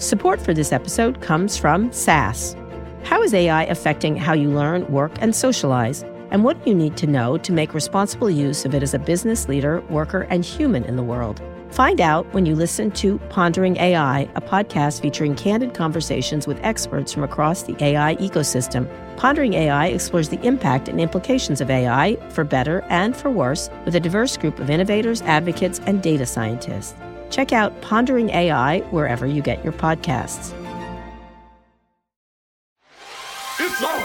Support for this episode comes from SAS. How is AI affecting how you learn, work, and socialize? And what do you need to know to make responsible use of it as a business leader, worker, and human in the world? Find out when you listen to Pondering AI, a podcast featuring candid conversations with experts from across the AI ecosystem. Pondering AI explores the impact and implications of AI, for better and for worse, with a diverse group of innovators, advocates, and data scientists. Check out Pondering AI wherever you get your podcasts. It's on!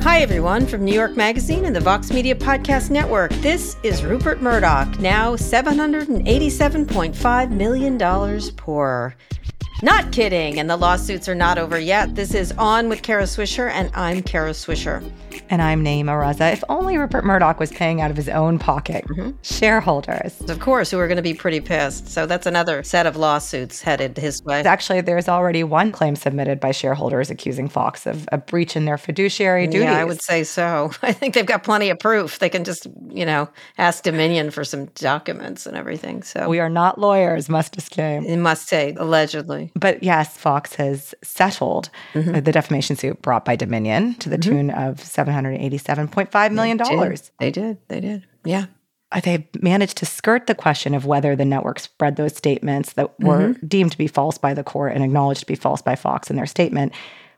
Hi, everyone, from New York Magazine and the Vox Media Podcast Network. This is Rupert Murdoch, now $787.5 million poorer. Not kidding, and the lawsuits are not over yet. This is On with Kara Swisher, and I'm Kara Swisher. And I'm Naima Raza. If only Rupert Murdoch was paying out of his own pocket. Mm-hmm. Shareholders, of course, who are going to be pretty pissed. So that's another set of lawsuits headed his way. Actually, there's already one claim submitted by shareholders accusing Fox of a breach in their fiduciary duties. Yeah, I would say so. I think they've got plenty of proof. They can just, ask Dominion for some documents and everything. So we are not lawyers, must disclaim. It must say, allegedly. But yes, Fox has settled the defamation suit brought by Dominion to the tune of $787.5 million. They did. Yeah. They managed to skirt the question of whether the network spread those statements that were deemed to be false by the court and acknowledged to be false by Fox in their statement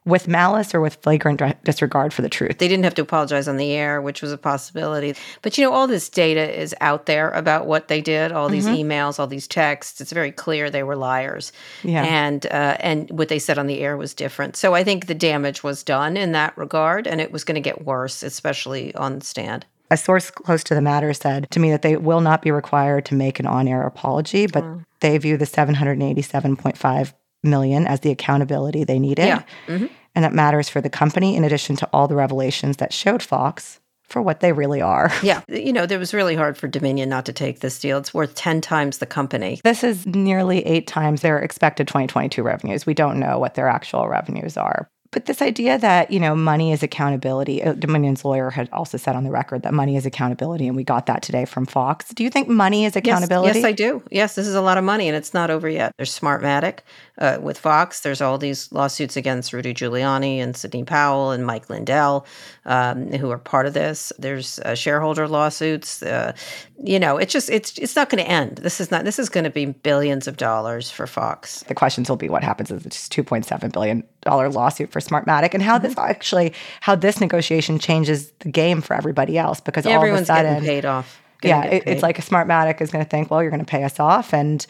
with malice or with flagrant disregard for the truth. They didn't have to apologize on the air, which was a possibility. But, all this data is out there about what they did, all these emails, all these texts. It's very clear they were liars. Yeah. And what they said on the air was different. So I think the damage was done in that regard, and it was going to get worse, especially on the stand. A source close to the matter said to me that they will not be required to make an on-air apology, but they view the $787.5 million as the accountability they needed. Yeah. Mm-hmm. And that matters for the company, in addition to all the revelations that showed Fox for what they really are. Yeah. It was really hard for Dominion not to take this deal. It's worth 10 times the company. This is nearly 8 times their expected 2022 revenues. We don't know what their actual revenues are. But this idea that, money is accountability, Dominion's lawyer had also said on the record that money is accountability, and we got that today from Fox. Do you think money is accountability? Yes, I do. Yes, this is a lot of money, and it's not over yet. There's Smartmatic with Fox. There's all these lawsuits against Rudy Giuliani and Sidney Powell and Mike Lindell, who are part of this. There's shareholder lawsuits. It's not going to end. This is going to be billions of dollars for Fox. The questions will be what happens to this $2.7 billion lawsuit for Smartmatic, and how this negotiation changes the game for everybody else, because everyone's all of a sudden getting paid off. It's like a Smartmatic is going to think, well, you're going to pay us off, and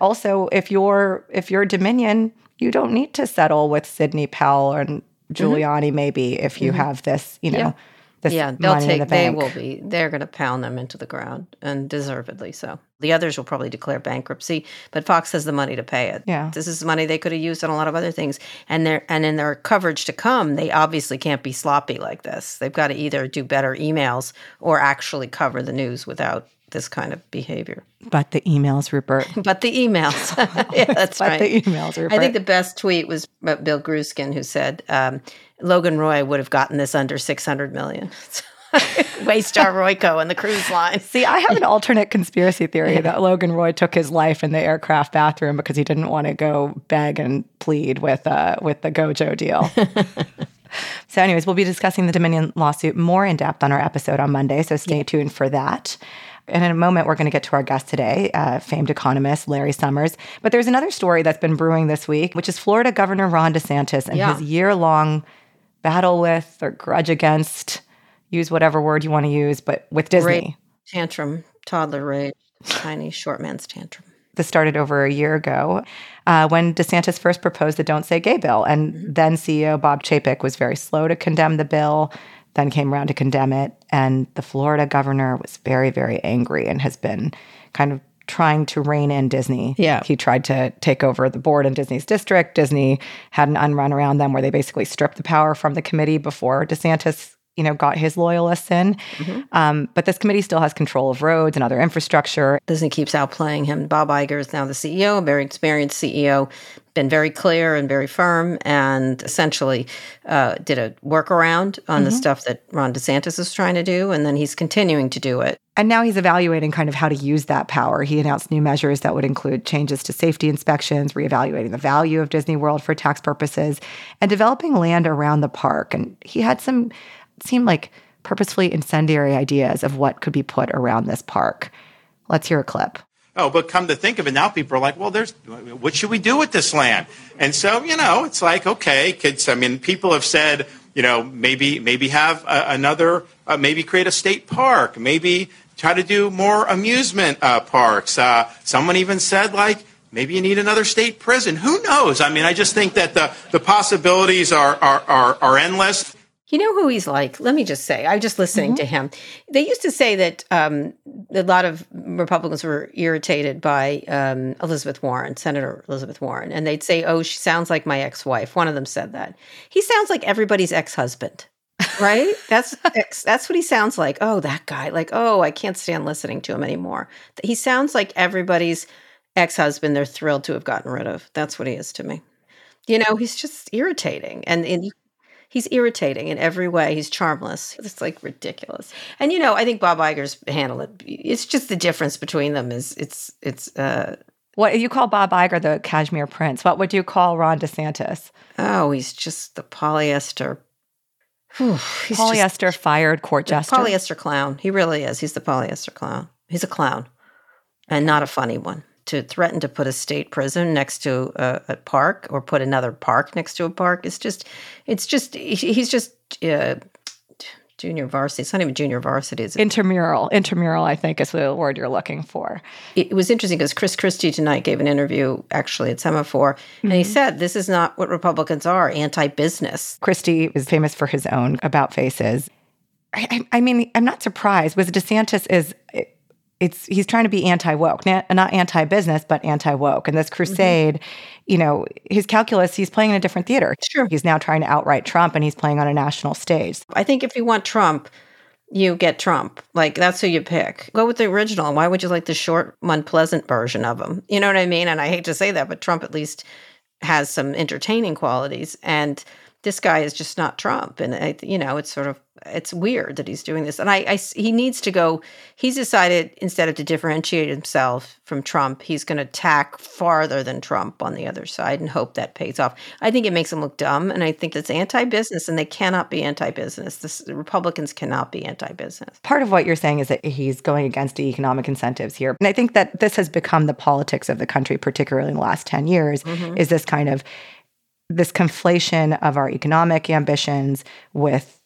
also if you're Dominion, you don't need to settle with Sidney Powell and Giuliani maybe if you have this, they're going to pound them into the ground, and deservedly so. The others will probably declare bankruptcy, but Fox has the money to pay it. Yeah. This is money they could have used on a lot of other things. And in their coverage to come, they obviously can't be sloppy like this. They've got to either do better emails or actually cover the news without this kind of behavior. But the emails, Rupert. But the emails. Yeah, that's right. But the emails, Rupert. I think the best tweet was Bill Gruskin, who said, Logan Roy would have gotten this under $600 million. Waystar Royco and the cruise line. See, I have an alternate conspiracy theory that Logan Roy took his life in the aircraft bathroom because he didn't want to go beg and plead with the Gojo deal. So anyways, we'll be discussing the Dominion lawsuit more in depth on our episode on Monday, so stay tuned for that. And in a moment, we're going to get to our guest today, famed economist Larry Summers. But there's another story that's been brewing this week, which is Florida Governor Ron DeSantis and his year-long battle with or grudge against, use whatever word you want to use, but with Disney. Rage, tantrum, toddler rage, tiny short man's tantrum. This started over a year ago when DeSantis first proposed the Don't Say Gay bill. And then CEO Bob Chapek was very slow to condemn the bill, then came around to condemn it. And the Florida governor was very, very angry and has been kind of trying to rein in Disney. Yeah. He tried to take over the board in Disney's district. Disney had an unrun around them where they basically stripped the power from the committee before DeSantis got his loyalists in. But this committee still has control of roads and other infrastructure. Disney keeps outplaying him. Bob Iger is now the CEO, a very experienced CEO, been very clear and very firm, and essentially did a workaround on the stuff that Ron DeSantis is trying to do, and then he's continuing to do it. And now he's evaluating kind of how to use that power. He announced new measures that would include changes to safety inspections, reevaluating the value of Disney World for tax purposes, and developing land around the park. And he had some, seemed like purposefully incendiary ideas of what could be put around this park. Let's hear a clip. Oh, but come to think of it, now people are like, well, what should we do with this land? And so, you know, it's like, okay, kids, I mean, people have said, you know, maybe have another, maybe create a state park, maybe try to do more amusement parks. Someone even said, like, maybe you need another state prison. Who knows? I mean, I just think that the possibilities are endless. You know who he's like? Let me just say, I was just listening to him. They used to say that a lot of Republicans were irritated by Elizabeth Warren, Senator Elizabeth Warren. And they'd say, oh, she sounds like my ex-wife. One of them said that. He sounds like everybody's ex-husband, right? That's what he sounds like. Oh, that guy. Like, oh, I can't stand listening to him anymore. He sounds like everybody's ex-husband they're thrilled to have gotten rid of. That's what he is to me. You know, he's just irritating. And he's irritating in every way. He's charmless. It's like ridiculous. And, you know, I think Bob Iger's handled it. It's just the difference between them is what you call Bob Iger, the cashmere prince. What would you call Ron DeSantis? Oh, he's just the polyester. Polyester fired court jester. Polyester clown. He really is. He's the polyester clown. He's a clown and not a funny one. To threaten to put a state prison next to a park or put another park next to a park. He's just junior varsity. It's not even junior varsity. It's intramural. Intramural, I think, is the word you're looking for. It was interesting because Chris Christie tonight gave an interview actually at Semaphore, and he said, this is not what Republicans are, anti-business. Christie is famous for his own about faces. I mean, I'm not surprised. With DeSantis is... He's trying to be anti-woke, not anti-business, but anti-woke. And this crusade, you know, his calculus, he's playing in a different theater. Sure. He's now trying to outright Trump, and he's playing on a national stage. I think if you want Trump, you get Trump. Like, that's who you pick. Go with the original. Why would you like the short, unpleasant version of him? You know what I mean? And I hate to say that, but Trump at least has some entertaining qualities. And this guy is just not Trump. And, you know, it's sort of, it's weird that he's doing this. And he needs to go, he's decided instead of to differentiate himself from Trump, he's going to tack farther than Trump on the other side and hope that pays off. I think it makes him look dumb. And I think it's anti-business, and they cannot be anti-business. The Republicans cannot be anti-business. Part of what you're saying is that he's going against the economic incentives here. And I think that this has become the politics of the country, particularly in the last 10 years, is this kind of, this conflation of our economic ambitions with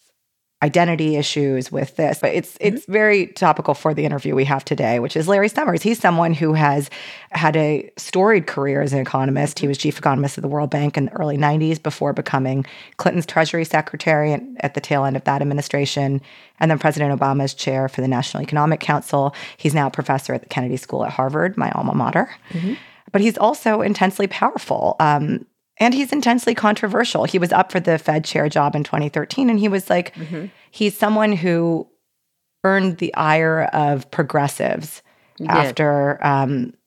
identity issues with this. But it's very topical for the interview we have today, which is Larry Summers. He's someone who has had a storied career as an economist. He was chief economist of the World Bank in the early 90s before becoming Clinton's Treasury Secretary at the tail end of that administration, and then President Obama's chair for the National Economic Council. He's now a professor at the Kennedy School at Harvard, my alma mater. But he's also intensely powerful. And he's intensely controversial. He was up for the Fed chair job in 2013, and he was like, he's someone who earned the ire of progressives after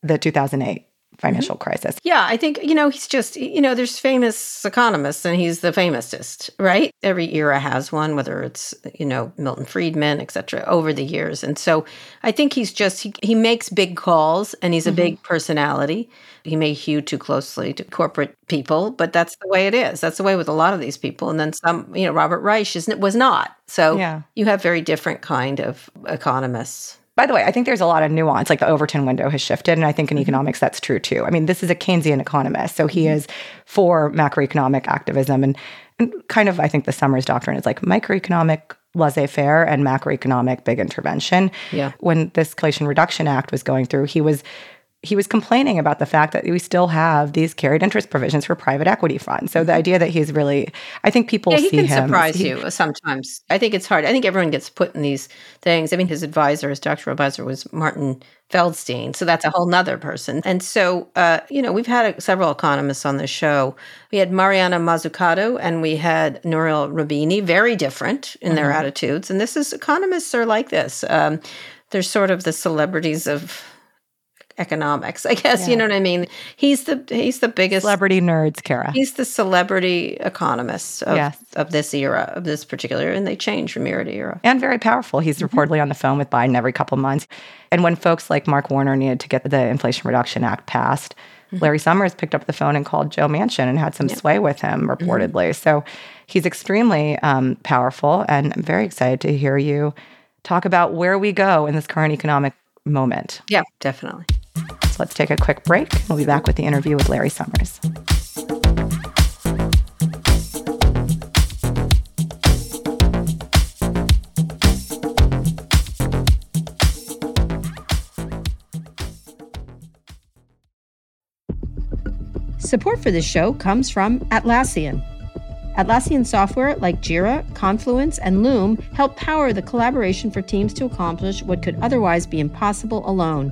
the 2008 financial crisis. Yeah, I think, you know, he's just, you know, there's famous economists, and he's the famousest, right? Every era has one, whether it's, you know, Milton Friedman, et cetera, over the years. And so I think he's just, he makes big calls, and he's a big personality. He may hew too closely to corporate people, but that's the way it is. That's the way with a lot of these people. And then some, you know, Robert Reich was not. So you have very different kind of economists. By the way, I think there's a lot of nuance, like the Overton window has shifted, and I think in economics that's true too. I mean, this is a Keynesian economist, so he is for macroeconomic activism, and kind of, I think the Summers doctrine is like microeconomic laissez-faire and macroeconomic big intervention. Yeah. When this Inflation Reduction Act was going through, he was complaining about the fact that we still have these carried interest provisions for private equity funds. So the idea that he's really, I think people see him. Yeah, he can surprise you sometimes. I think it's hard. I think everyone gets put in these things. I mean, his doctoral advisor was Martin Feldstein. So that's a whole nother person. And so, you know, we've had several economists on the show. We had Mariana Mazzucato and we had Nouriel Roubini, very different in their attitudes. And economists are like this. They're sort of the celebrities of economics, I guess. Yeah. You know what I mean? He's the biggest celebrity nerds, Kara. He's the celebrity economist of this era, of this particular, and they change from era to era. And very powerful. He's reportedly on the phone with Biden every couple of months. And when folks like Mark Warner needed to get the Inflation Reduction Act passed, Larry Summers picked up the phone and called Joe Manchin and had some sway with him, reportedly. So he's extremely powerful, and I'm very excited to hear you talk about where we go in this current economic moment. Yeah, definitely. So let's take a quick break. We'll be back with the interview with Larry Summers. Support for this show comes from Atlassian. Atlassian software like Jira, Confluence, and Loom help power the collaboration for teams to accomplish what could otherwise be impossible alone.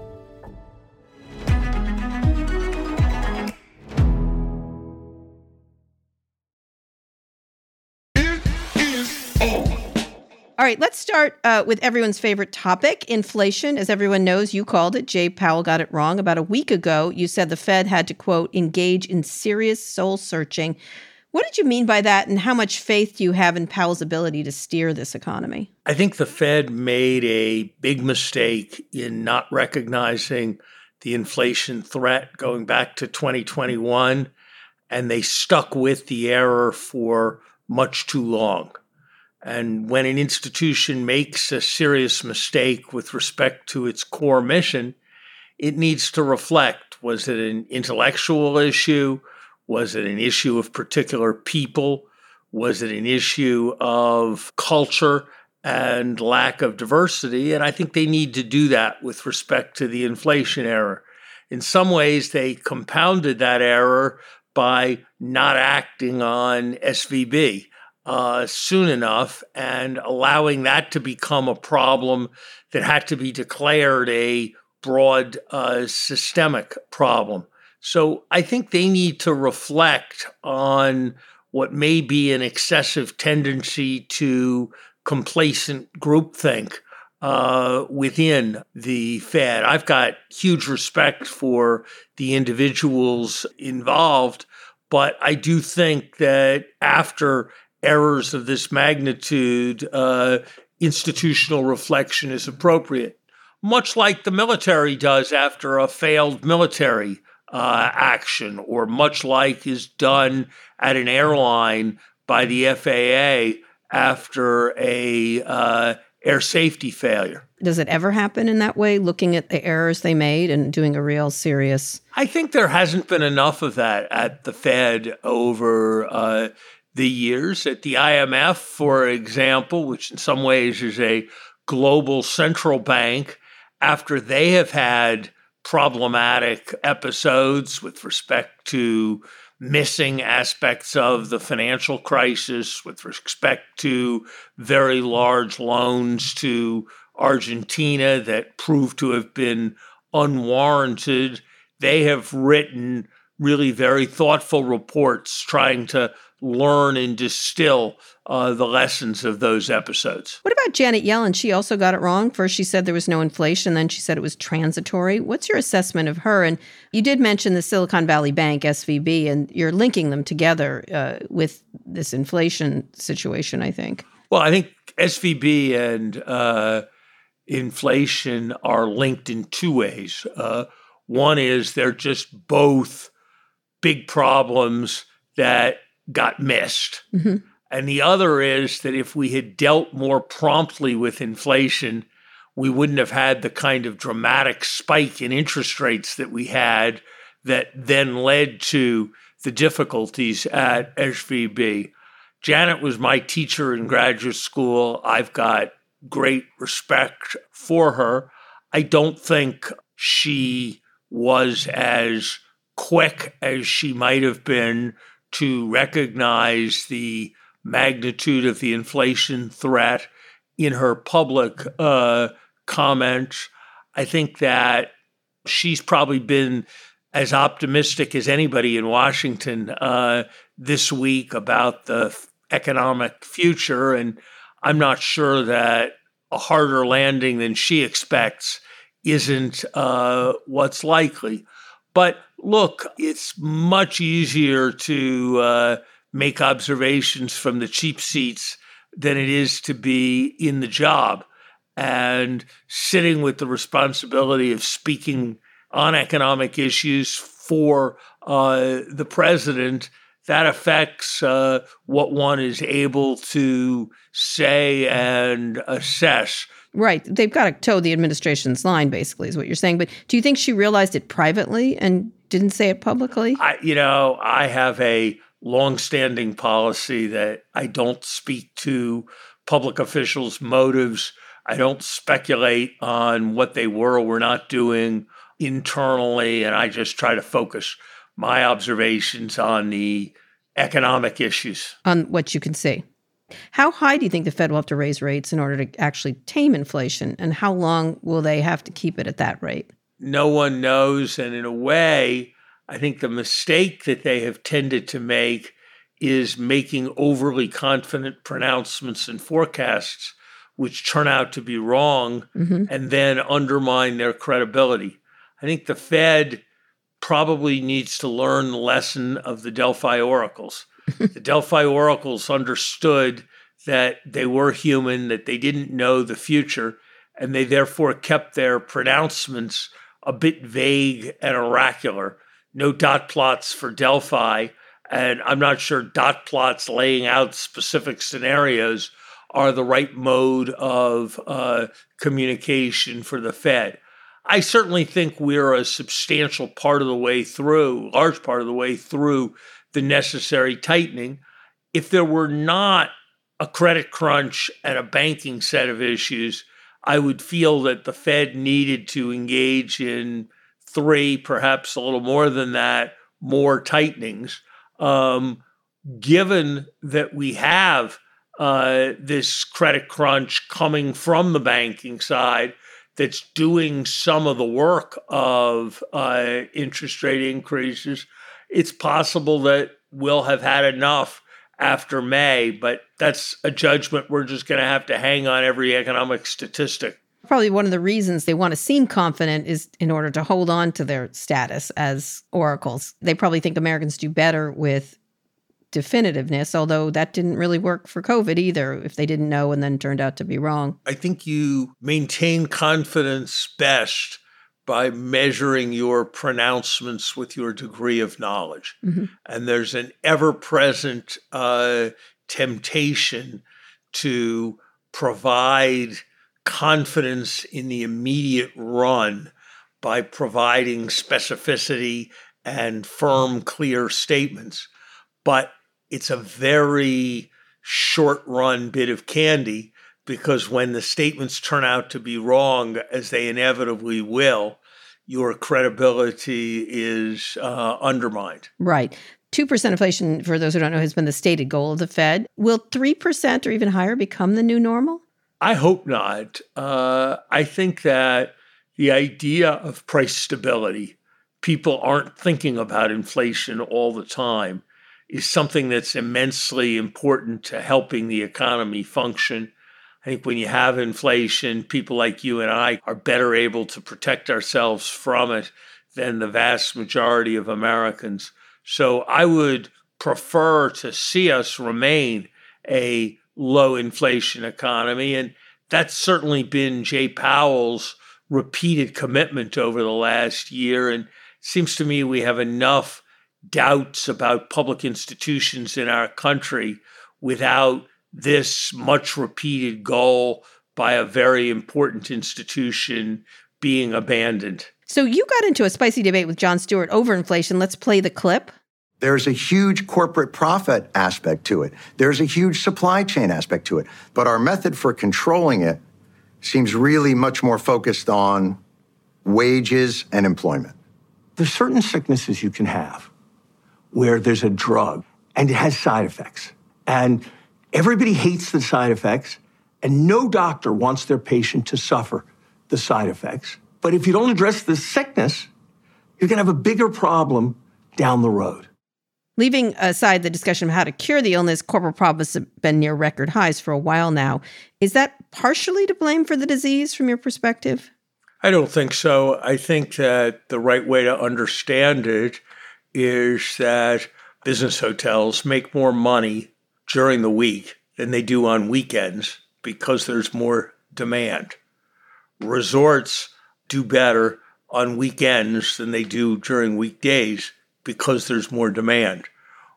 All right, let's start with everyone's favorite topic, inflation. As everyone knows, you called it. Jay Powell got it wrong. About a week ago, you said the Fed had to, quote, engage in serious soul-searching. What did you mean by that, and how much faith do you have in Powell's ability to steer this economy? I think the Fed made a big mistake in not recognizing the inflation threat going back to 2021, and they stuck with the error for much too long. And when an institution makes a serious mistake with respect to its core mission, it needs to reflect, was it an intellectual issue? Was it an issue of particular people? Was it an issue of culture and lack of diversity? And I think they need to do that with respect to the inflation error. In some ways, they compounded that error by not acting on SVB. Soon enough, and allowing that to become a problem that had to be declared a broad systemic problem. So I think they need to reflect on what may be an excessive tendency to complacent groupthink within the Fed. I've got huge respect for the individuals involved, but I do think that after errors of this magnitude, institutional reflection is appropriate, much like the military does after a failed military action, or much like is done at an airline by the FAA after a air safety failure. Does it ever happen in that way, looking at the errors they made and doing a real serious? I think there hasn't been enough of that at the Fed over the years. At the IMF, for example, which in some ways is a global central bank, after they have had problematic episodes with respect to missing aspects of the financial crisis, with respect to very large loans to Argentina that proved to have been unwarranted, they have written really very thoughtful reports trying to learn and distill the lessons of those episodes. What about Janet Yellen? She also got it wrong. First, she said there was no inflation. Then she said it was transitory. What's your assessment of her? And you did mention the Silicon Valley Bank, SVB, and you're linking them together with this inflation situation, I think. Well, I think SVB and inflation are linked in two ways. One is they're just both big problems that got missed. Mm-hmm. And the other is that if we had dealt more promptly with inflation, we wouldn't have had the kind of dramatic spike in interest rates that we had that then led to the difficulties at SVB. Janet was my teacher in graduate school. I've got great respect for her. I don't think she was as quick as she might have been to recognize the magnitude of the inflation threat in her public comments. I think that she's probably been as optimistic as anybody in Washington this week about the economic future. And I'm not sure that a harder landing than she expects isn't what's likely. But look, it's much easier to make observations from the cheap seats than it is to be in the job. And sitting with the responsibility of speaking on economic issues for the president, that affects what one is able to say and assess. Right. They've got to toe the administration's line, basically, is what you're saying. But do you think she realized it privately and didn't say it publicly? I have a longstanding policy that I don't speak to public officials' motives. I don't speculate on what they were or were not doing internally, and I just try to focus my observations on the economic issues. On what you can see. How high do you think the Fed will have to raise rates in order to actually tame inflation, and how long will they have to keep it at that rate? No one knows, and in a way, I think the mistake that they have tended to make is making overly confident pronouncements and forecasts, which turn out to be wrong, and then undermine their credibility. I think the Fed probably needs to learn the lesson of the Delphi oracles. The Delphi oracles understood that they were human, that they didn't know the future, and they therefore kept their pronouncements a bit vague and oracular. No dot plots for Delphi, and I'm not sure dot plots laying out specific scenarios are the right mode of communication for the Fed. I certainly think we're a substantial part of the way through, large part of the way through the necessary tightening. If there were not a credit crunch and a banking set of issues, I would feel that the Fed needed to engage in three, perhaps a little more than that, more tightenings. Given that we have this credit crunch coming from the banking side, that's doing some of the work of interest rate increases, it's possible that we'll have had enough after May, but that's a judgment we're just going to have to hang on every economic statistic. Probably one of the reasons they want to seem confident is in order to hold on to their status as oracles. They probably think Americans do better with definitiveness, although that didn't really work for COVID either, if they didn't know and then turned out to be wrong. I think you maintain confidence best by measuring your pronouncements with your degree of knowledge. And there's an ever-present temptation to provide confidence in the immediate run by providing specificity and firm, clear statements. But it's a very short-run bit of candy, because when the statements turn out to be wrong, as they inevitably will, your credibility is undermined. Right. 2% inflation, for those who don't know, has been the stated goal of the Fed. Will 3% or even higher become the new normal? I hope not. I think that the idea of price stability, people aren't thinking about inflation all the time, is something that's immensely important to helping the economy function. I think when you have inflation, people like you and I are better able to protect ourselves from it than the vast majority of Americans. So I would prefer to see us remain a low inflation economy. And that's certainly been Jay Powell's repeated commitment over the last year. And it seems to me we have enough doubts about public institutions in our country without this much repeated goal by a very important institution being abandoned. So you got into a spicy debate with Jon Stewart over inflation. Let's play the clip. There's a huge corporate profit aspect to it. There's a huge supply chain aspect to it. But our method for controlling it seems really much more focused on wages and employment. There's certain sicknesses you can have where there's a drug and it has side effects. And everybody hates the side effects, and no doctor wants their patient to suffer the side effects. But if you don't address the sickness, you're going to have a bigger problem down the road. Leaving aside the discussion of how to cure the illness, corporate profits have been near record highs for a while now. Is that partially to blame for the disease from your perspective? I don't think so. I think that the right way to understand it is that business hotels make more money during the week than they do on weekends because there's more demand. Resorts do better on weekends than they do during weekdays because there's more demand.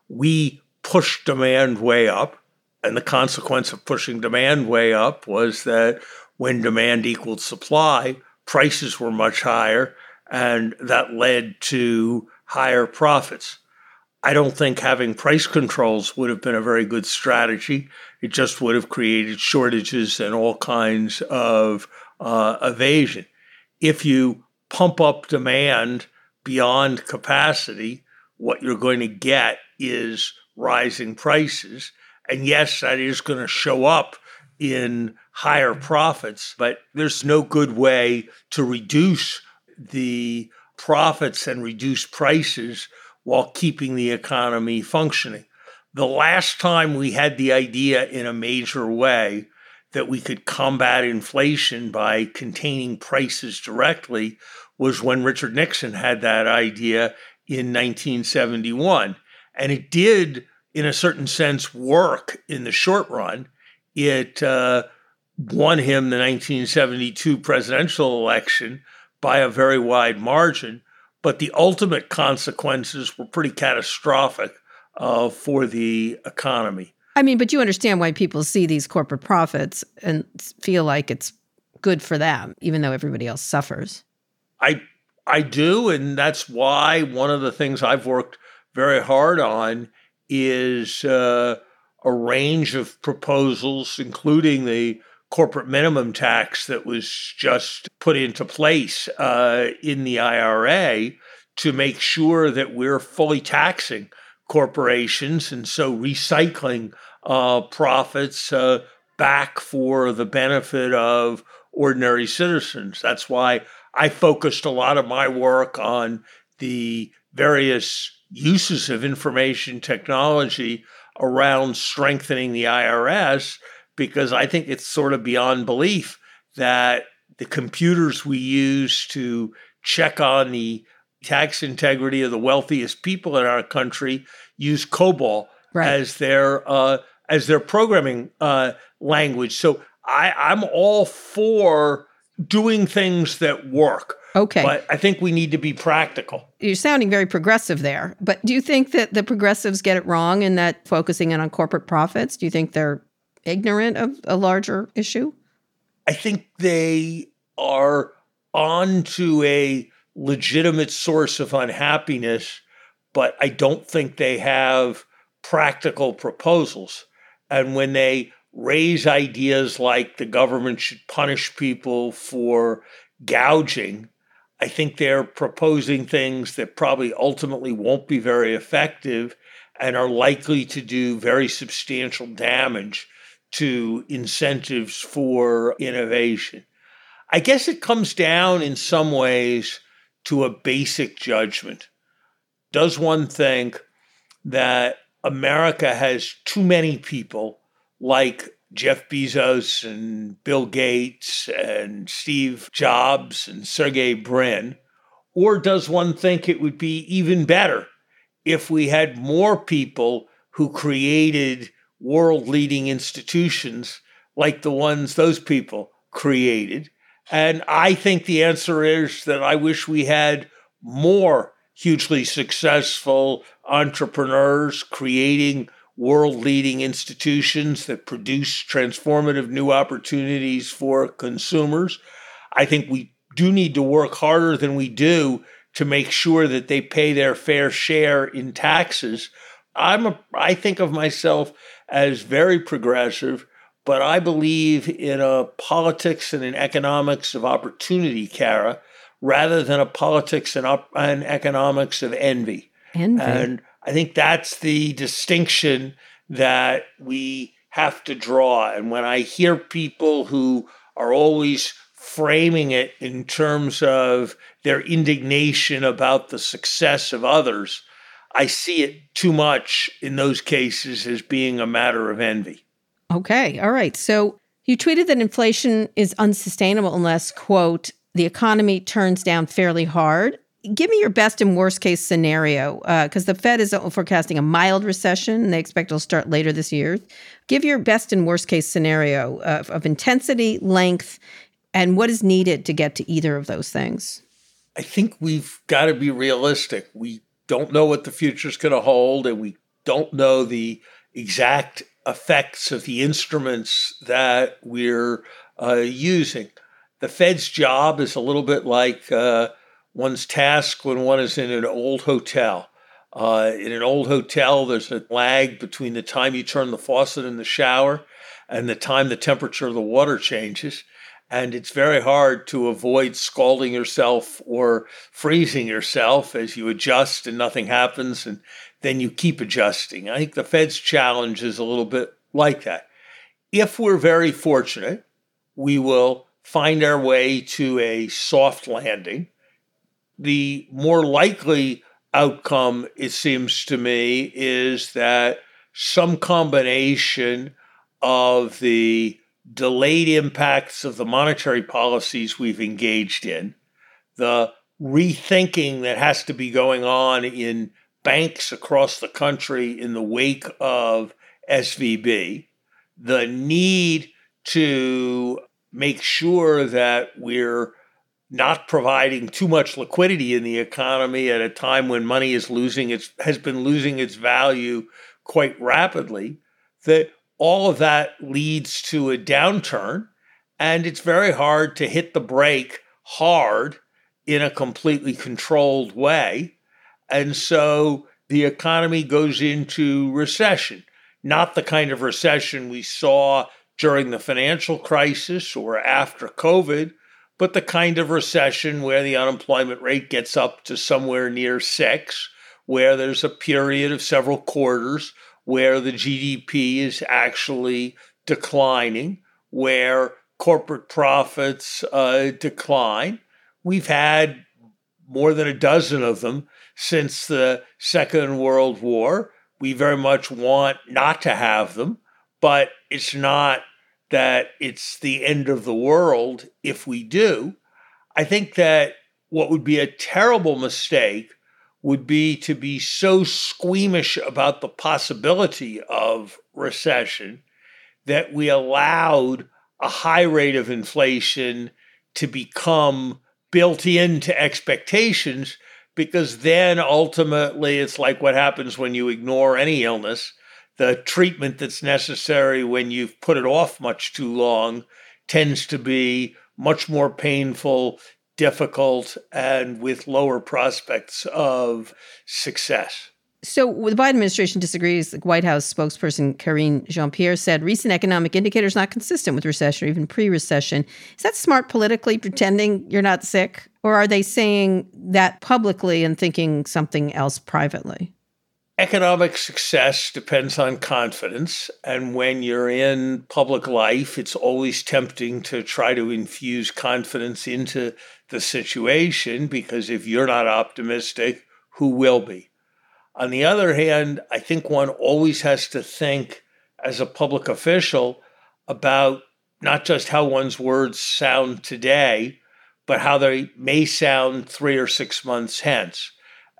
We pushed demand way up, and the consequence of pushing demand way up was that when demand equaled supply, prices were much higher, and that led to higher profits. I don't think having price controls would have been a very good strategy. It just would have created shortages and all kinds of evasion. If you pump up demand beyond capacity, what you're going to get is rising prices. And yes, that is going to show up in higher profits, but there's no good way to reduce the profits and reduce prices while keeping the economy functioning. The last time we had the idea in a major way that we could combat inflation by containing prices directly was when Richard Nixon had that idea in 1971. And it did, in a certain sense, work in the short run. It won him the 1972 presidential election by a very wide margin, but the ultimate consequences were pretty catastrophic for the economy. I mean, but you understand why people see these corporate profits and feel like it's good for them, even though everybody else suffers. I do, and that's why one of the things I've worked very hard on is a range of proposals, including the corporate minimum tax that was just put into place in the IRA, to make sure that we're fully taxing corporations and so recycling profits back for the benefit of ordinary citizens. That's why I focused a lot of my work on the various uses of information technology around strengthening the IRS, because I think it's sort of beyond belief that the computers we use to check on the tax integrity of the wealthiest people in our country use COBOL as their programming language. So I'm all for doing things that work. Okay. But I think we need to be practical. You're sounding very progressive there, but do you think that the progressives get it wrong in that focusing in on corporate profits? Do you think they're ignorant of a larger issue? I think they are on to a legitimate source of unhappiness, but I don't think they have practical proposals. And when they raise ideas like the government should punish people for gouging, I think they're proposing things that probably ultimately won't be very effective and are likely to do very substantial damage to incentives for innovation. I guess it comes down in some ways to a basic judgment. Does one think that America has too many people like Jeff Bezos and Bill Gates and Steve Jobs and Sergey Brin? Or does one think it would be even better if we had more people who created world-leading institutions like the ones those people created? And I think the answer is that I wish we had more hugely successful entrepreneurs creating world-leading institutions that produce transformative new opportunities for consumers. I think we do need to work harder than we do to make sure that they pay their fair share in taxes. I think of myself as very progressive, but I believe in a politics and an economics of opportunity, Kara, rather than a politics and an economics of envy. And I think that's the distinction that we have to draw. And when I hear people who are always framing it in terms of their indignation about the success of others, I see it too much in those cases as being a matter of envy. Okay. All right. So you tweeted that inflation is unsustainable unless, quote, the economy turns down fairly hard. Give me your best and worst case scenario, because the Fed is forecasting a mild recession, and they expect it'll start later this year. Give your best and worst case scenario of intensity, length, and what is needed to get to either of those things. I think we've got to be realistic. We don't know what the future's going to hold, and we don't know the exact effects of the instruments that we're using. The Fed's job is a little bit like one's task when one is in an old hotel. In an old hotel, there's a lag between the time you turn the faucet in the shower and the time the temperature of the water changes. And it's very hard to avoid scalding yourself or freezing yourself as you adjust and nothing happens, and then you keep adjusting. I think the Fed's challenge is a little bit like that. If we're very fortunate, we will find our way to a soft landing. The more likely outcome, it seems to me, is that some combination of the delayed impacts of the monetary policies we've engaged in, the rethinking that has to be going on in banks across the country in the wake of SVB, the need to make sure that we're not providing too much liquidity in the economy at a time when money is has been losing its value quite rapidly, that all of that leads to a downturn, and it's very hard to hit the brake hard in a completely controlled way. And so the economy goes into recession, not the kind of recession we saw during the financial crisis or after COVID, but the kind of recession where the unemployment rate gets up to somewhere near 6, where there's a period of several quarters where the GDP is actually declining, where corporate profits decline. We've had more than a dozen of them since the Second World War. We very much want not to have them, but it's not that it's the end of the world if we do. I think that what would be a terrible mistake would be to be so squeamish about the possibility of recession that we allowed a high rate of inflation to become built into expectations, because then ultimately it's like what happens when you ignore any illness. The treatment that's necessary when you've put it off much too long tends to be much more painful, difficult, and with lower prospects of success. So the Biden administration disagrees. The White House spokesperson Karine Jean-Pierre said recent economic indicators not consistent with recession or even pre-recession. Is that smart politically, pretending you're not sick? Or are they saying that publicly and thinking something else privately? Economic success depends on confidence. And when you're in public life, it's always tempting to try to infuse confidence into the situation, because if you're not optimistic, who will be? On the other hand, I think one always has to think as a public official about not just how one's words sound today, but how they may sound 3 or 6 months hence.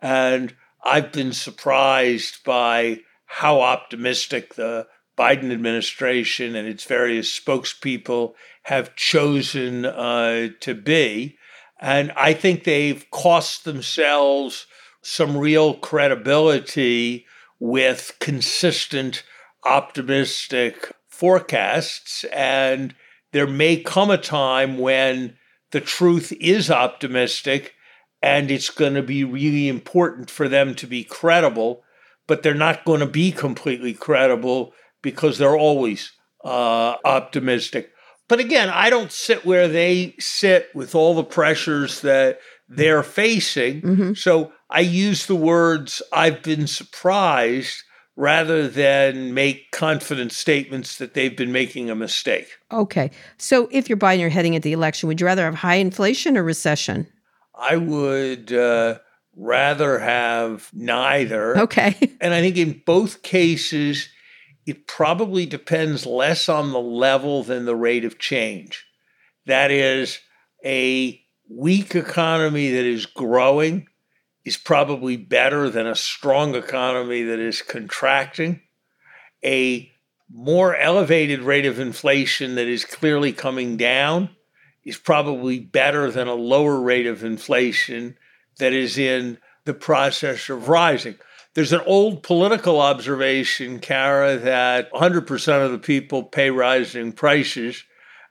And I've been surprised by how optimistic the Biden administration and its various spokespeople have chosen to be. And I think they've cost themselves some real credibility with consistent, optimistic forecasts. And there may come a time when the truth is optimistic, and it's going to be really important for them to be credible, but they're not going to be completely credible because they're always optimistic. But again, I don't sit where they sit with all the pressures that they're facing. Mm-hmm. So I use the words, I've been surprised, rather than make confident statements that they've been making a mistake. Okay. So if you're Biden, you're heading into the election, would you rather have high inflation or recession? I would rather have neither. Okay. And I think in both cases, it probably depends less on the level than the rate of change. That is, a weak economy that is growing is probably better than a strong economy that is contracting. A more elevated rate of inflation that is clearly coming down is probably better than a lower rate of inflation that is in the process of rising. There's an old political observation, Kara, that 100% of the people pay rising prices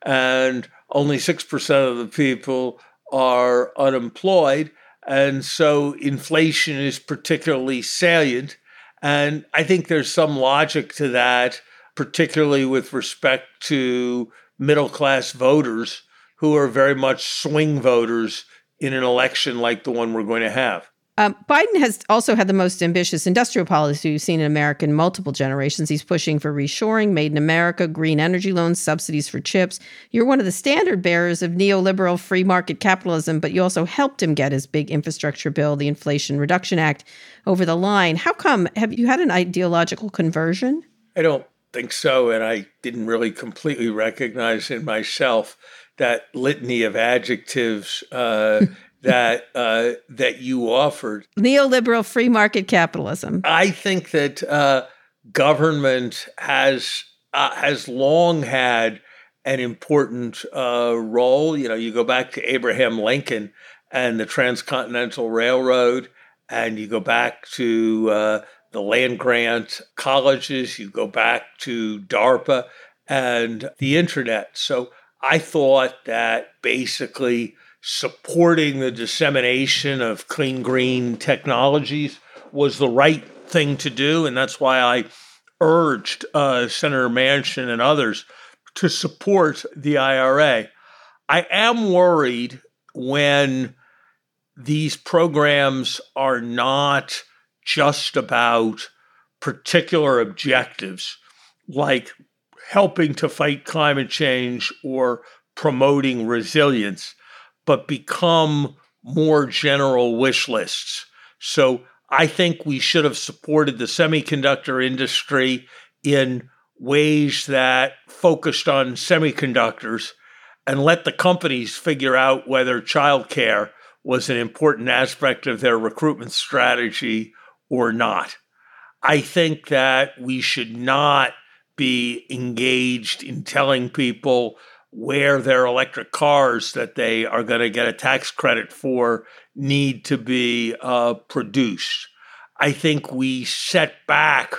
and only 6% of the people are unemployed. And so inflation is particularly salient. And I think there's some logic to that, particularly with respect to middle-class voters who are very much swing voters in an election like the one we're going to have. Biden has also had the most ambitious industrial policy we've seen in America in multiple generations. He's pushing for reshoring, made in America, green energy loans, subsidies for chips. You're one of the standard bearers of neoliberal free market capitalism, but you also helped him get his big infrastructure bill, the Inflation Reduction Act, over the line. How come? Have you had an ideological conversion? I don't think so, and I didn't really completely recognize in myself that litany of adjectives that you offered. Neoliberal free market capitalism. I think that government has long had an important role. You know, you go back to Abraham Lincoln and the Transcontinental Railroad, and you go back to the land-grant colleges, you go back to DARPA and the internet. So I thought that basically supporting the dissemination of clean, green technologies was the right thing to do. And that's why I urged Senator Manchin and others to support the IRA. I am worried when these programs are not just about particular objectives, like helping to fight climate change or promoting resilience, but become more general wish lists. So I think we should have supported the semiconductor industry in ways that focused on semiconductors and let the companies figure out whether childcare was an important aspect of their recruitment strategy or not. I think that we should not be engaged in telling people where their electric cars that they are going to get a tax credit for need to be produced. I think we set back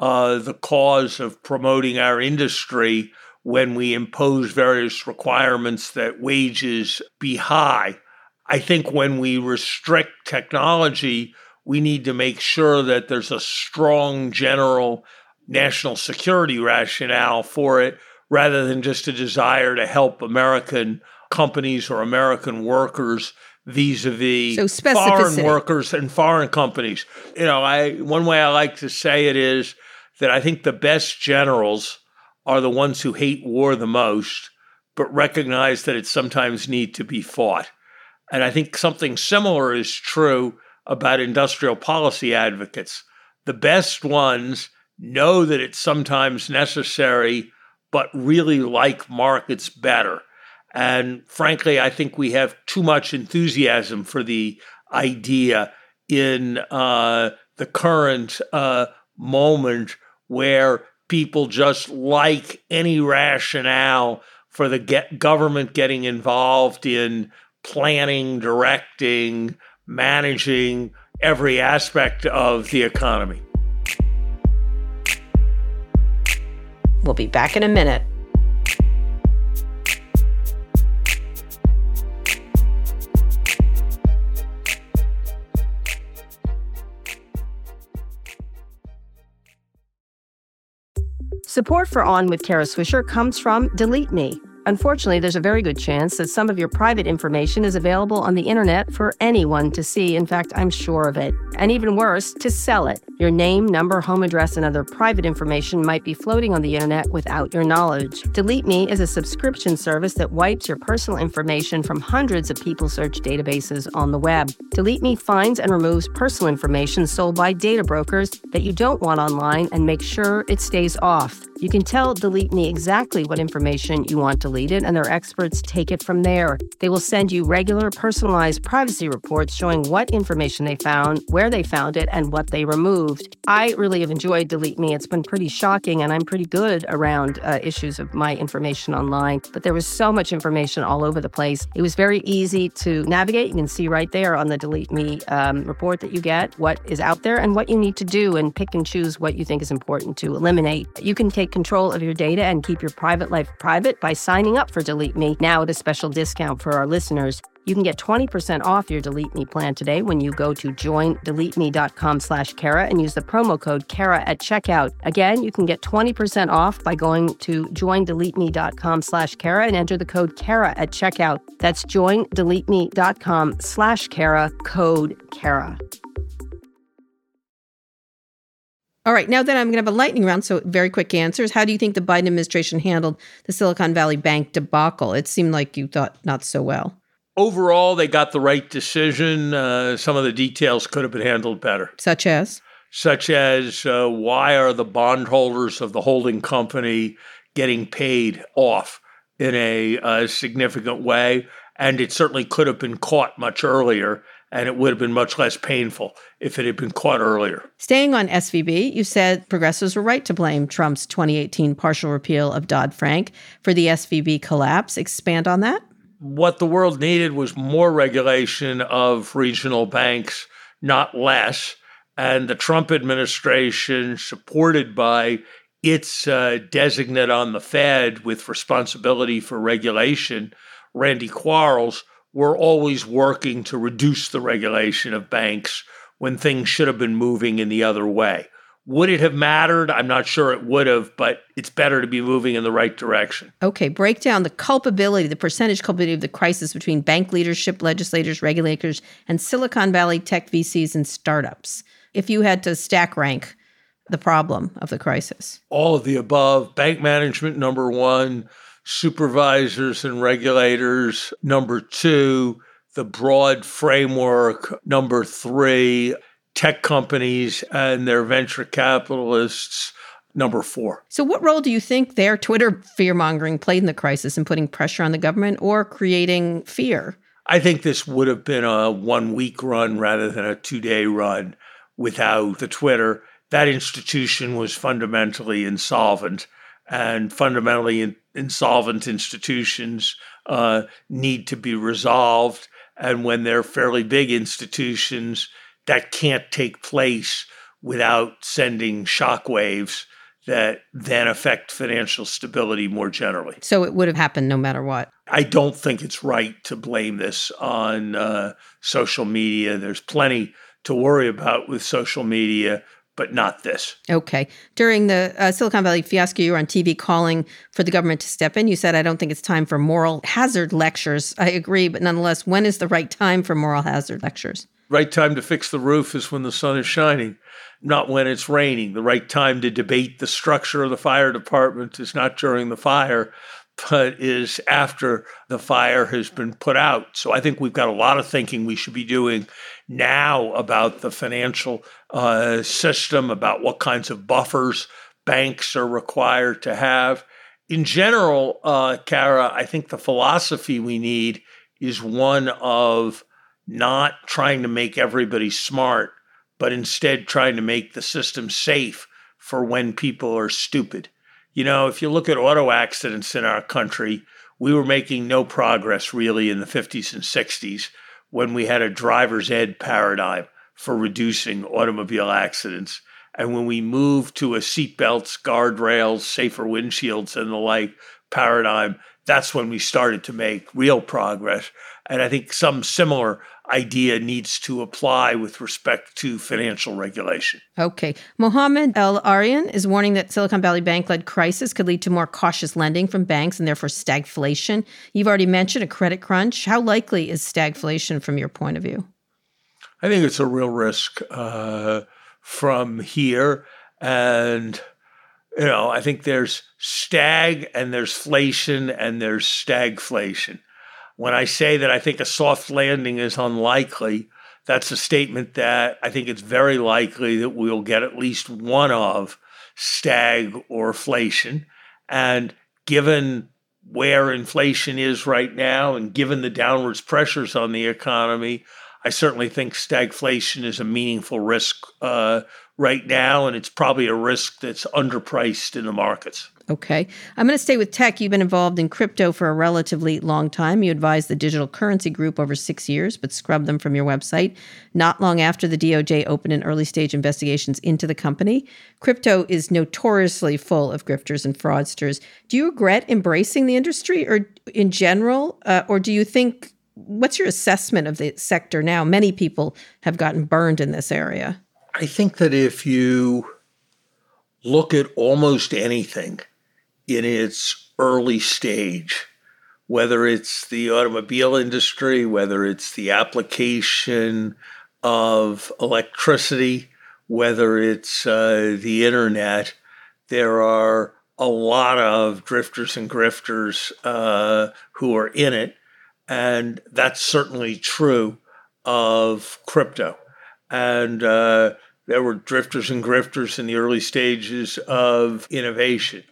the cause of promoting our industry when we impose various requirements that wages be high. I think when we restrict technology, we need to make sure that there's a strong general national security rationale for it, rather than just a desire to help American companies or American workers vis-a-vis foreign workers and foreign companies. You know, one way I like to say it is that I think the best generals are the ones who hate war the most, but recognize that it sometimes needs to be fought. And I think something similar is true about industrial policy advocates. The best ones know that it's sometimes necessary, but really like markets better. And frankly, I think we have too much enthusiasm for the idea in the current moment where people just like any rationale for the government getting involved in planning, directing, managing every aspect of the economy. We'll be back in a minute. Support for On with Kara Swisher comes from Delete Me. Unfortunately, there's a very good chance that some of your private information is available on the internet for anyone to see. In fact, I'm sure of it. And even worse, to sell it. Your name, number, home address, and other private information might be floating on the internet without your knowledge. Delete Me is a subscription service that wipes your personal information from hundreds of people search databases on the web. Delete Me finds and removes personal information sold by data brokers that you don't want online and makes sure it stays off. You can tell Delete Me exactly what information you want deleted, and their experts take it from there. They will send you regular, personalized privacy reports showing what information they found, where they found it, and what they removed. I really have enjoyed Delete Me. It's been pretty shocking, and I'm pretty good around issues of my information online. But there was so much information all over the place. It was very easy to navigate. You can see right there on the Delete Me report that you get what is out there and what you need to do, and pick and choose what you think is important to eliminate. You can take control of your data and keep your private life private by signing up for Delete Me now at a special discount for our listeners. You can get 20% off your Delete Me plan today when you go to joindeleteme.com/Kara and use the promo code Kara at checkout. Again, you can get 20% off by going to joindeleteme.com/Kara and enter the code Kara at checkout. That's joindeleteme.com/Kara, code Kara. All right, now then I'm going to have a lightning round, so very quick answers. How do you think the Biden administration handled the Silicon Valley Bank debacle? It seemed like you thought not so well. Overall, they got the right decision. Some of the details could have been handled better. Such as? Such as why are the bondholders of the holding company getting paid off in a significant way? And it certainly could have been caught much earlier, and it would have been much less painful if it had been caught earlier. Staying on SVB, you said progressives were right to blame Trump's 2018 partial repeal of Dodd-Frank for the SVB collapse. Expand on that. What the world needed was more regulation of regional banks, not less. And the Trump administration, supported by its designate on the Fed with responsibility for regulation, Randy Quarles, we're always working to reduce the regulation of banks when things should have been moving in the other way. Would it have mattered? I'm not sure it would have, but it's better to be moving in the right direction. Okay, break down the culpability, the percentage culpability of the crisis between bank leadership, legislators, regulators, and Silicon Valley tech VCs and startups. If you had to stack rank the problem of the crisis. All of the above. Bank management, number one. Supervisors and regulators, number two, the broad framework, number three, tech companies and their venture capitalists, number four. So what role do you think their Twitter fear-mongering played in the crisis in putting pressure on the government or creating fear? I think this would have been a one-week run rather than a two-day run without the Twitter. That institution was fundamentally insolvent, and fundamentally insolvent institutions need to be resolved. And when they're fairly big institutions, that can't take place without sending shockwaves that then affect financial stability more generally. So it would have happened no matter what. I don't think it's right to blame this on social media. There's plenty to worry about with social media, but not this. Okay. During the Silicon Valley fiasco, you were on TV calling for the government to step in. You said, I don't think it's time for moral hazard lectures. I agree, but nonetheless, when is the right time for moral hazard lectures? Right time to fix the roof is when the sun is shining, not when it's raining. The right time to debate the structure of the fire department is not during the fire, but is after the fire has been put out. So I think we've got a lot of thinking we should be doing now about the financial system, about what kinds of buffers banks are required to have. In general, Kara, I think the philosophy we need is one of not trying to make everybody smart, but instead trying to make the system safe for when people are stupid. You know, if you look at auto accidents in our country, we were making no progress really in the 50s and 60s when we had a driver's ed paradigm for reducing automobile accidents. And when we move to a seatbelts, guardrails, safer windshields, and the like paradigm, that's when we started to make real progress. And I think some similar idea needs to apply with respect to financial regulation. Okay. Mohammed El Aryan is warning that Silicon Valley Bank-led crisis could lead to more cautious lending from banks and therefore stagflation. You've already mentioned a credit crunch. How likely is stagflation from your point of view? I think it's a real risk from here. And, you know, I think there's stag and there's flation and there's stagflation. When I say that I think a soft landing is unlikely, that's a statement that I think it's very likely that we'll get at least one of stag or inflation. And given where inflation is right now and given the downwards pressures on the economy, I certainly think stagflation is a meaningful risk right now, and it's probably a risk that's underpriced in the markets. Okay. I'm going to stay with tech. You've been involved in crypto for a relatively long time. You advised the Digital Currency Group over 6 years, but scrubbed them from your website not long after the DOJ opened an early-stage investigations into the company. Crypto is notoriously full of grifters and fraudsters. Do you regret embracing the industry or in general, or do you think, what's your assessment of the sector now? Many people have gotten burned in this area. I think that if you look at almost anything in its early stage, whether it's the automobile industry, whether it's the application of electricity, whether it's the internet, there are a lot of drifters and grifters who are in it. And that's certainly true of crypto. And there were drifters and grifters in the early stages of innovation.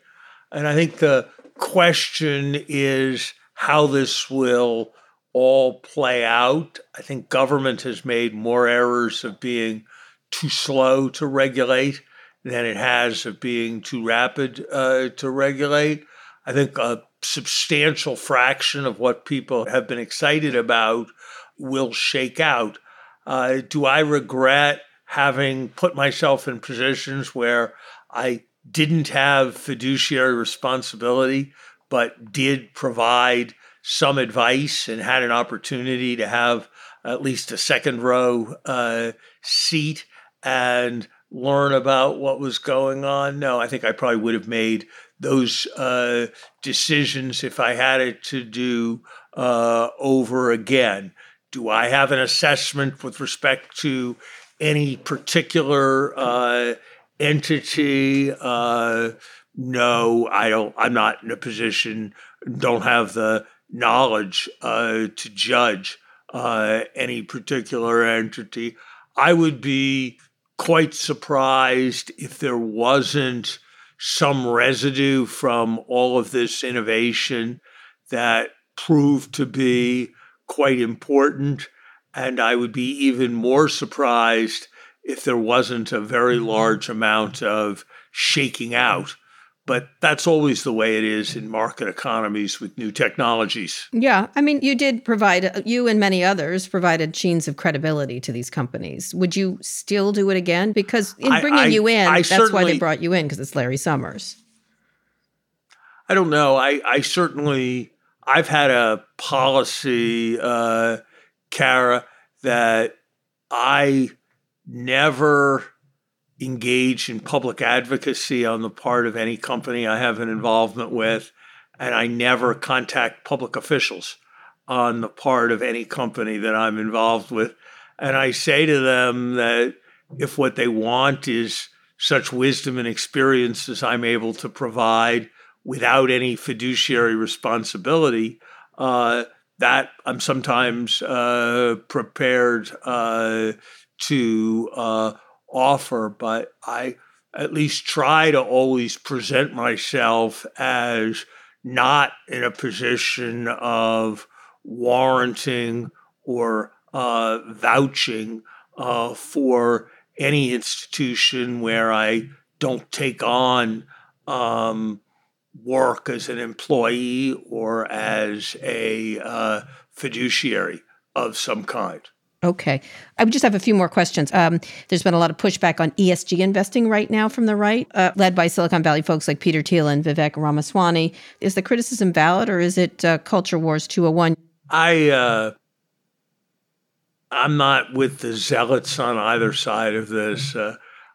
And I think the question is how this will all play out. I think government has made more errors of being too slow to regulate than it has of being too rapid to regulate. I think a substantial fraction of what people have been excited about will shake out. Do I regret having put myself in positions where I didn't have fiduciary responsibility, but did provide some advice and had an opportunity to have at least a second row seat and learn about what was going on? No, I think I probably would have made those decisions if I had it to do over again. Do I have an assessment with respect to any particular entity? No, I don't. I'm not in a position, don't have the knowledge to judge any particular entity. I would be quite surprised if there wasn't some residue from all of this innovation that proved to be quite important. And I would be even more surprised if there wasn't a very large amount of shaking out. But that's always the way it is in market economies with new technologies. Yeah. I mean, you did provide, you and many others provided sheens of credibility to these companies. Would you still do it again? Because in bringing you in, that's why they brought you in, because it's Larry Summers. I don't know. I've had a policy, Kara, that I never engage in public advocacy on the part of any company I have an involvement with, and I never contact public officials on the part of any company that I'm involved with. And I say to them that if what they want is such wisdom and experience as I'm able to provide without any fiduciary responsibility, that I'm sometimes prepared to offer, but I at least try to always present myself as not in a position of warranting or vouching for any institution where I don't take on work as an employee or as a fiduciary of some kind. Okay. I just have a few more questions. There's been a lot of pushback on ESG investing right now from the right, led by Silicon Valley folks like Peter Thiel and Vivek Ramaswamy. Is the criticism valid, or is it Culture Wars 201? I'm not with the zealots on either side of this.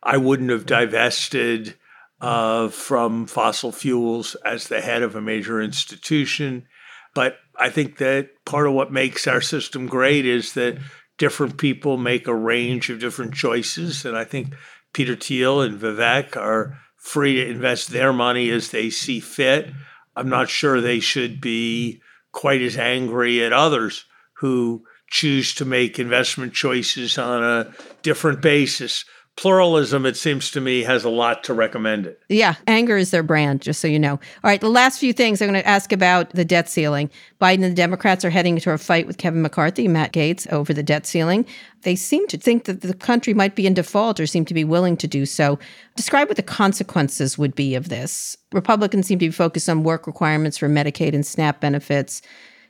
I wouldn't have divested from fossil fuels as the head of a major institution. But I think that part of what makes our system great is that different people make a range of different choices. And I think Peter Thiel and Vivek are free to invest their money as they see fit. I'm not sure they should be quite as angry at others who choose to make investment choices on a different basis. Pluralism, it seems to me, has a lot to recommend it. Yeah, anger is their brand, just so you know. All right, the last few things I'm going to ask about the debt ceiling. Biden and the Democrats are heading into a fight with Kevin McCarthy and Matt Gaetz over the debt ceiling. They seem to think that the country might be in default or seem to be willing to do so. Describe what the consequences would be of this. Republicans seem to be focused on work requirements for Medicaid and SNAP benefits.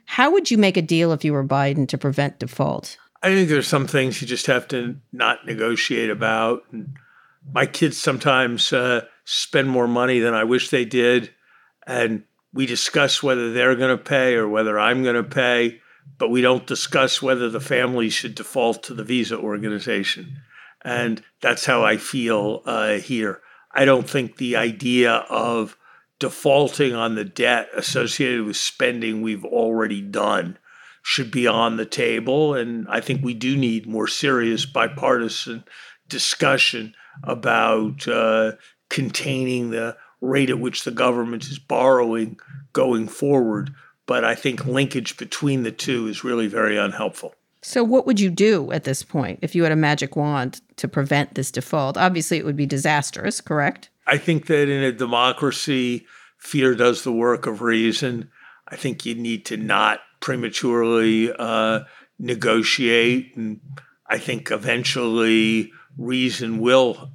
How would you make a deal if you were Biden to prevent default? I think there's some things you just have to not negotiate about. And my kids sometimes spend more money than I wish they did. And we discuss whether they're going to pay or whether I'm going to pay, but we don't discuss whether the family should default to the visa organization. And that's how I feel here. I don't think the idea of defaulting on the debt associated with spending we've already done should be on the table. And I think we do need more serious bipartisan discussion about containing the rate at which the government is borrowing going forward. But I think linkage between the two is really very unhelpful. So what would you do at this point if you had a magic wand to prevent this default? Obviously, it would be disastrous, correct? I think that in a democracy, fear does the work of reason. I think you need to not prematurely negotiate. And I think eventually reason will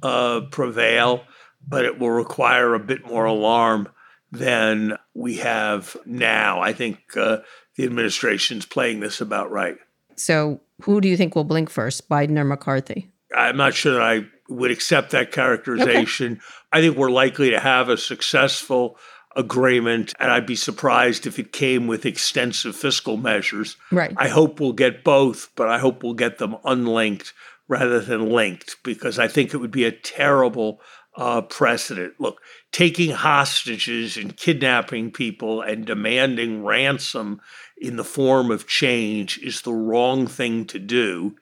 prevail, but it will require a bit more alarm than we have now. I think the administration's playing this about right. So who do you think will blink first, Biden or McCarthy? I'm not sure that I would accept that characterization. Okay. I think we're likely to have a successful agreement, and I'd be surprised if it came with extensive fiscal measures. Right. I hope we'll get both, but I hope we'll get them unlinked rather than linked, because I think it would be a terrible precedent. Look, taking hostages and kidnapping people and demanding ransom in the form of change is the wrong thing to do,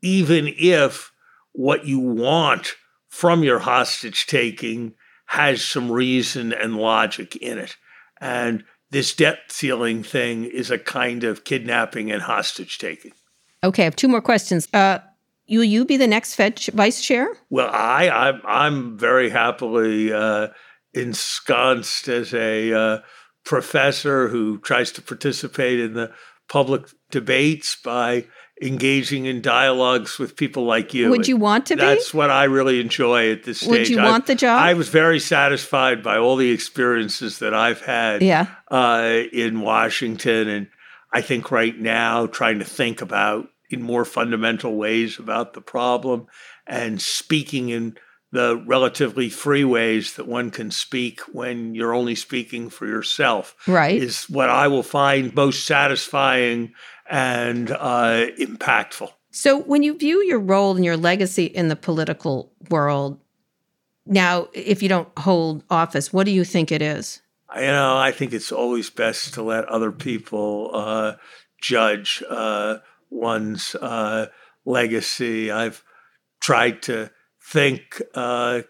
even if what you want from your hostage taking has some reason and logic in it. And this debt ceiling thing is a kind of kidnapping and hostage taking. Okay, I have two more questions. Will you be the next Fed vice chair? Well, I'm very happily ensconced as a professor who tries to participate in the public debates by engaging in dialogues with people like you. Would you want to be? That's what I really enjoy at this stage. Would you want the job? I was very satisfied by all the experiences that I've had in Washington. And I think right now trying to think about in more fundamental ways about the problem and speaking in the relatively free ways that one can speak when you're only speaking for yourself is what I will find most satisfying and impactful. So when you view your role and your legacy in the political world, now, if you don't hold office, what do you think it is? I think it's always best to let other people judge one's legacy. I've tried to think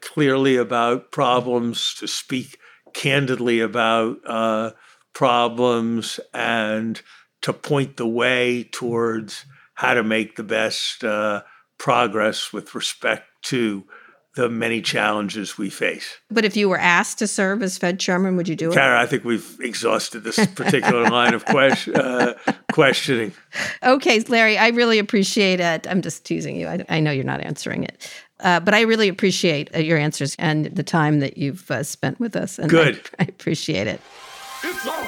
clearly about problems, to speak candidly about problems, and to point the way towards how to make the best progress with respect to the many challenges we face. But if you were asked to serve as Fed chairman, would you do it? Kara, I think we've exhausted this particular line of questioning. Okay, Larry, I really appreciate it. I'm just teasing you. I know you're not answering it. But I really appreciate your answers and the time that you've spent with us. And good. I appreciate it. It's on.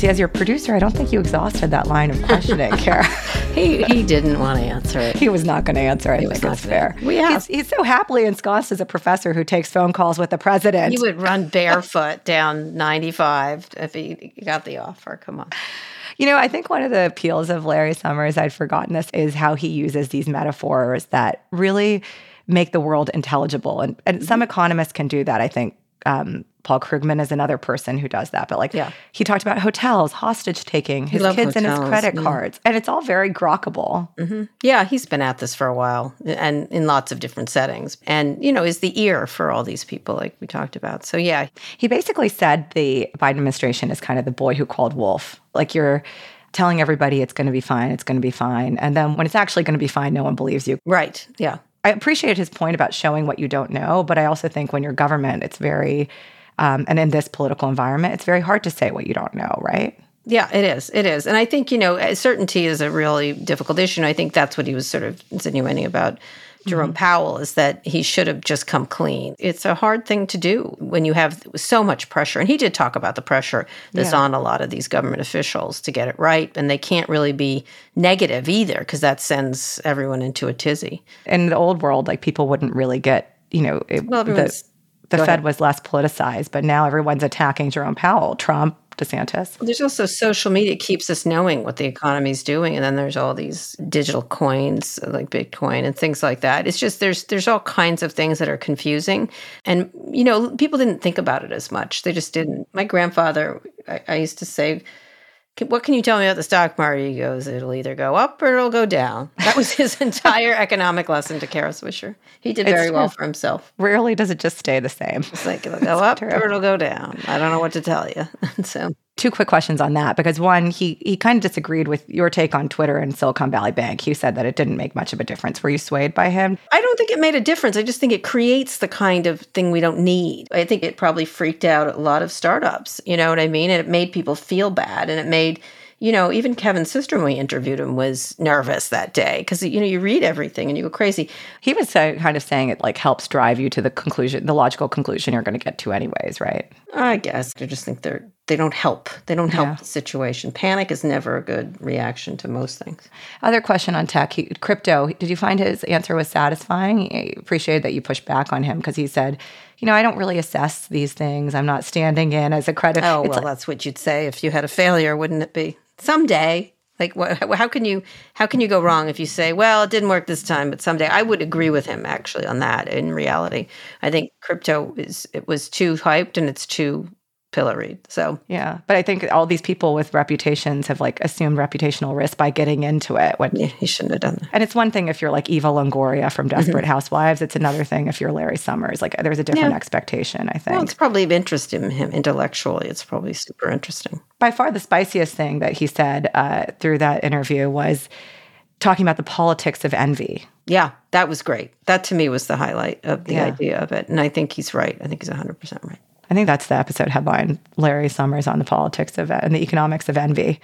See, as your producer, I don't think you exhausted that line of questioning, Kara. He didn't want to answer it. He was not going to answer it. I think it's fair. He's so happily ensconced as a professor who takes phone calls with the president. He would run barefoot down 95 if he got the offer. Come on. You know, I think one of the appeals of Larry Summers, I'd forgotten this, is how he uses these metaphors that really make the world intelligible. And some economists can do that, I think. Paul Krugman is another person who does that. But he talked about hotels, hostage taking, his kids and his credit cards. And it's all very grokkable. Mm-hmm. Yeah, he's been at this for a while and in lots of different settings. And, is the ear for all these people like we talked about. So, yeah. He basically said the Biden administration is kind of the boy who called wolf. Like you're telling everybody it's going to be fine, it's going to be fine. And then when it's actually going to be fine, no one believes you. Right. Yeah. I appreciate his point about showing what you don't know, but I also think when you're government, it's very, and in this political environment, it's very hard to say what you don't know, right? Yeah, it is. It is. And I think, certainty is a really difficult issue. And I think that's what he was sort of insinuating about Jerome Powell, is that he should have just come clean. It's a hard thing to do when you have so much pressure. And he did talk about the pressure that's on a lot of these government officials to get it right. And they can't really be negative either, because that sends everyone into a tizzy. In the old world, people wouldn't really get, the Fed was less politicized, but now everyone's attacking Jerome Powell, Trump, DeSantis. There's also social media keeps us knowing what the economy's doing. And then there's all these digital coins like Bitcoin and things like that. It's just there's all kinds of things that are confusing. And, people didn't think about it as much. They just didn't. My grandfather, I used to say, what can you tell me about the stock market? He goes, it'll either go up or it'll go down. That was his entire economic lesson to Kara Swisher. He did very well for himself. Rarely does it just stay the same. It's like, it'll go up or it'll go down. I don't know what to tell you. So, two quick questions on that, because one, he kind of disagreed with your take on Twitter and Silicon Valley Bank. He said that it didn't make much of a difference. Were you swayed by him? I don't think it made a difference. I just think it creates the kind of thing we don't need. I think it probably freaked out a lot of startups, you know what I mean? And it made people feel bad. And it made, even Kevin Systrom, when we interviewed him, was nervous that day because, you read everything and you go crazy. He was kind of saying it helps drive you to the conclusion, the logical conclusion you're going to get to anyways, right? I guess. I just think they don't help. They don't help the situation. Panic is never a good reaction to most things. Other question on tech, crypto. Did you find his answer was satisfying? I appreciated that you pushed back on him because he said, I don't really assess these things. I'm not standing in as a credit. Oh, well, that's what you'd say if you had a failure, wouldn't it be? Someday. Like, how can you go wrong if you say, well, it didn't work this time, but someday? I would agree with him, actually, on that in reality. I think crypto was too hyped and it's too pilloried. So yeah, but I think all these people with reputations have assumed reputational risk by getting into it. You shouldn't have done that. And it's one thing if you're Eva Longoria from Desperate Housewives. It's another thing if you're Larry Summers. There's a different expectation, I think. Well, it's probably of interest in him intellectually. It's probably super interesting. By far the spiciest thing that he said through that interview was talking about the politics of envy. Yeah, that was great. That to me was the highlight of the idea of it. And I think he's right. I think he's 100% right. I think that's the episode headline, Larry Summers on the politics of and the economics of envy.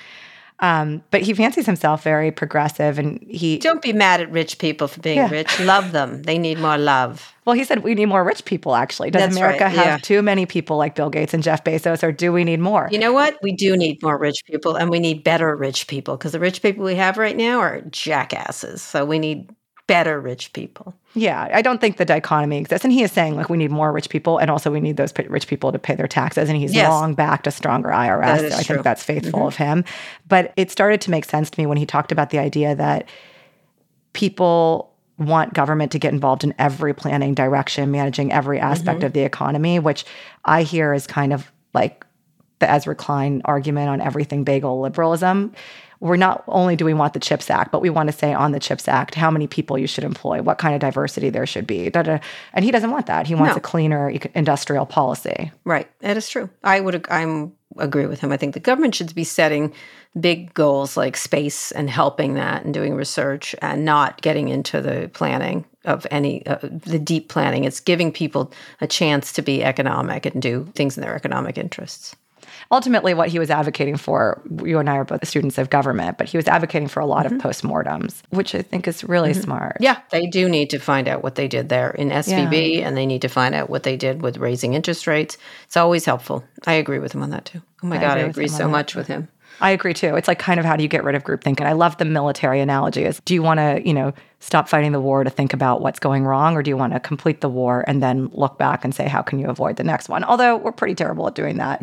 But he fancies himself very progressive, and he... Don't be mad at rich people for being rich. Love them. They need more love. Well, he said we need more rich people, actually. Does that's America have too many people like Bill Gates and Jeff Bezos, or do we need more? You know what? We do need more rich people, and we need better rich people, because the rich people we have right now are jackasses. So we need better rich people. Yeah, I don't think the dichotomy exists. And he is saying, we need more rich people, and also we need those rich people to pay their taxes. And he's long backed a stronger IRS. So I think that's faithful of him. But it started to make sense to me when he talked about the idea that people want government to get involved in every planning direction, managing every aspect of the economy, which I hear is kind of like the Ezra Klein argument on everything bagel liberalism. We're not only do we want the CHIPS Act, but we want to say on the CHIPS Act how many people you should employ, what kind of diversity there should be. And he doesn't want that. He wants a cleaner industrial policy. Right. That is true. I agree with him. I think the government should be setting big goals like space and helping that and doing research and not getting into the planning of any the deep planning. It's giving people a chance to be economic and do things in their economic interests. Ultimately, what he was advocating for, you and I are both students of government, but he was advocating for a lot of postmortems, which I think is really smart. Yeah, they do need to find out what they did there in SVB, and they need to find out what they did with raising interest rates. It's always helpful. I agree with him on that, too. Oh, my God, I agree so much with him. I agree, too. It's like kind of how do you get rid of groupthink? And I love the military analogy is do you want to, you know, stop fighting the war to think about what's going wrong, or do you want to complete the war and then look back and say, how can you avoid the next one? Although we're pretty terrible at doing that.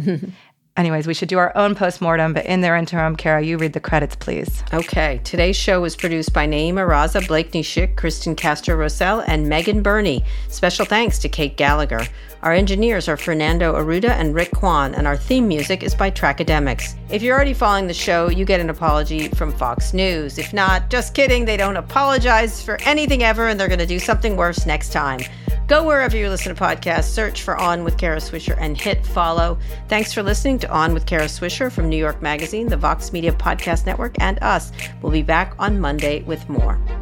Anyways, we should do our own postmortem, but in their interim, Kara, you read the credits, please. Okay. Today's show was produced by Naima Raza, Blake Nishik, Kristen Castro-Rosell, and Megan Burney. Special thanks to Kate Gallagher. Our engineers are Fernando Arruda and Rick Kwan, and our theme music is by Trackademics. If you're already following the show, you get an apology from Fox News. If not, just kidding, they don't apologize for anything ever, and they're going to do something worse next time. Go wherever you listen to podcasts, search for On with Kara Swisher, and hit follow. Thanks for listening to On with Kara Swisher from New York Magazine, the Vox Media Podcast Network, and us. We'll be back on Monday with more.